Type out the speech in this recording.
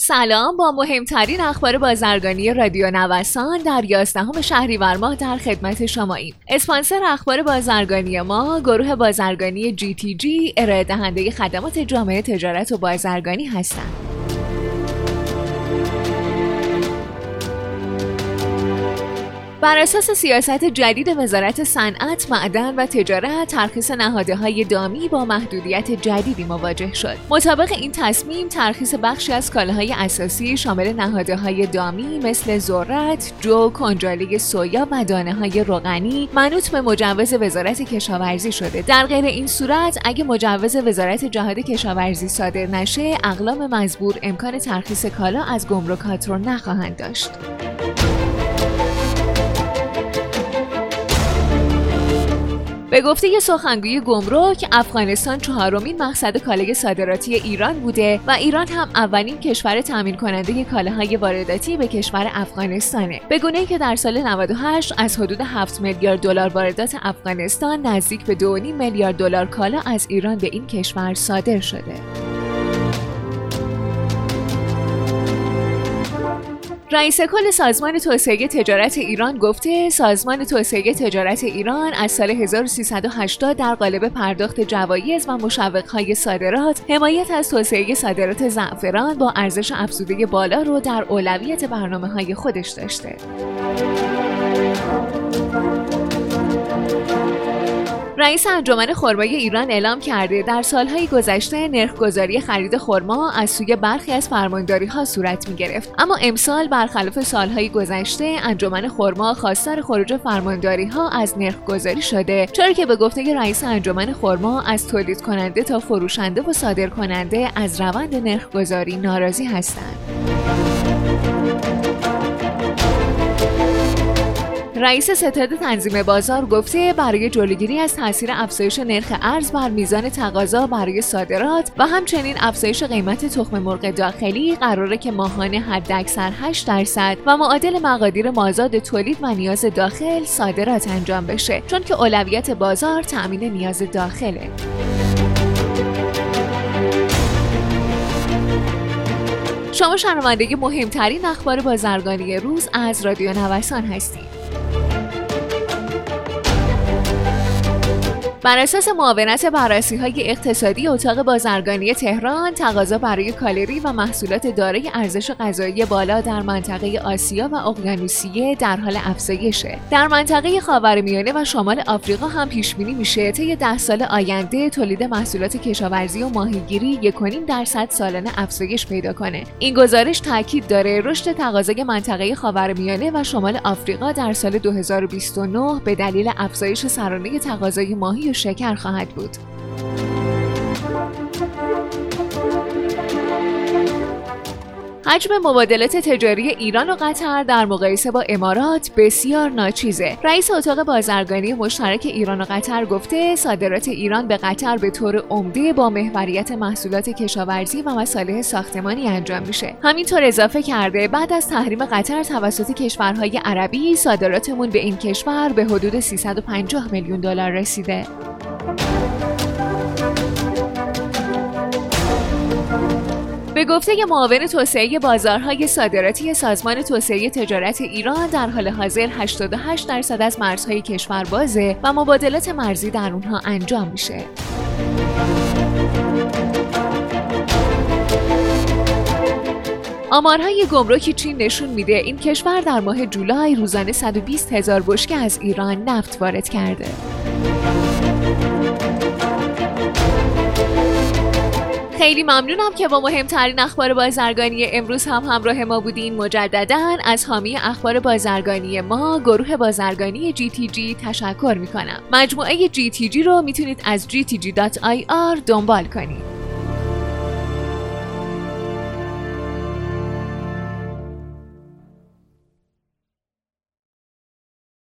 سلام، با مهمترین اخبار بازرگانی رادیو نوسان در 11 شهریور ماه در خدمت شماییم. اسپانسر اخبار بازرگانی ما گروه بازرگانی GTG ارائه دهنده خدمات جامعه تجارت و بازرگانی هستند. بر اساس سیاست جدید وزارت صنعت، معدن و تجارت، ترخیص نهادهای دامی با محدودیت جدیدی مواجه شد. مطابق این تصمیم، ترخیص بخشی از کالاهای اساسی شامل نهادهای دامی مثل ذرت، جو، کنجاله سویا و دانه‌های روغنی منوط به مجوز وزارت کشاورزی شده. در غیر این صورت، اگه مجوز وزارت جهاد کشاورزی صادر نشه، اقلام مزبور امکان ترخیص کالا از گمرک هاتون نخواهند داشت. به گفته سخنگوی گمرک، افغانستان چهارمین مقصد کالای صادراتی ایران بوده و ایران هم اولین کشور تامین کننده کالاهای وارداتی به کشور افغانستانه. به گونه‌ای که در سال 98 از حدود 7 میلیارد دلار واردات افغانستان، نزدیک به 2.5 میلیارد دلار کالا از ایران به این کشور صادر شده. رئیس کل سازمان توسعه تجارت ایران گفته سازمان توسعه تجارت ایران از سال 1380 در قالب پرداخت جوایز و مشوق‌های صادرات، حمایت از توسعه صادرات زعفران با ارزش افزوده بالا رو در اولویت برنامه‌های خودش داشته. رئیس انجمن خرمای ایران اعلام کرده در سالهای گذشته نرخ‌گذاری خرید خرما از سوی برخی از فرمانداری‌ها صورت می‌گرفت، اما امسال برخلاف سالهای گذشته انجمن خرما خواستار خروج فرمانداری‌ها از نرخ‌گذاری شده، چرا که به گفته رئیس انجمن خرما از تولید کننده تا فروشنده و صادر کننده از روند نرخ‌گذاری ناراضی هستند. رئیس ستاد تنظیم بازار گفته برای جلوگیری از تاثیر افزایش نرخ ارز بر میزان تقاضا برای صادرات و همچنین افزایش قیمت تخم مرغ داخلی، قراره که ماهانه حداکثر 8% و معادل مقادیر مازاد تولید و نیاز داخل صادرات انجام بشه، چون که اولویت بازار تأمین نیاز داخله. شما شنونده مهمترین اخبار بازرگانی روز از رادیو نوسان هستید. بر اساس معاونت بررسی‌های اقتصادی اتاق بازرگانی تهران، تقاضا برای کالری و محصولات دارای ارزش غذایی بالا در منطقه آسیا و اقیانوسیه در حال افزایشه. در منطقه خاورمیانه و شمال آفریقا هم پیش‌بینی میشه طی 10 سال آینده تولید محصولات کشاورزی و ماهیگیری 1.5% سالانه افزایش پیدا کنه. این گزارش تاکید داره رشد تقاضای منطقه خاورمیانه و شمال آفریقا در سال 2029 به دلیل افزایش سرانه تقاضای ماهی و شکر خواهد بود. حجم مبادلات تجاری ایران و قطر در مقایسه با امارات بسیار ناچیزه. رئیس اتاق بازرگانی مشترک ایران و قطر گفته صادرات ایران به قطر به طور عمده با محوریت محصولات کشاورزی و مصالح ساختمانی انجام میشه. همینطور اضافه کرده بعد از تحریم قطر توسط کشورهای عربی، صادراتمون به این کشور به حدود 350 میلیون دلار رسیده. به گفته معاون توسعه بازارهای صادراتی سازمان توسعه تجارت ایران، در حال حاضر 88% از مرزهای کشور بازه و مبادلات مرزی در اونها انجام میشه. آمارهای گمرکی چین نشون میده این کشور در ماه جولای روزانه 120,000 بشکه از ایران نفت وارد کرده. خیلی ممنونم که با مهمترین اخبار بازرگانی امروز هم همراه ما بودین. مجدداً از حامی اخبار بازرگانی ما، گروه بازرگانی GTG تشکر میکنم. مجموعه GTG رو میتونید از gtg.ir دنبال کنید.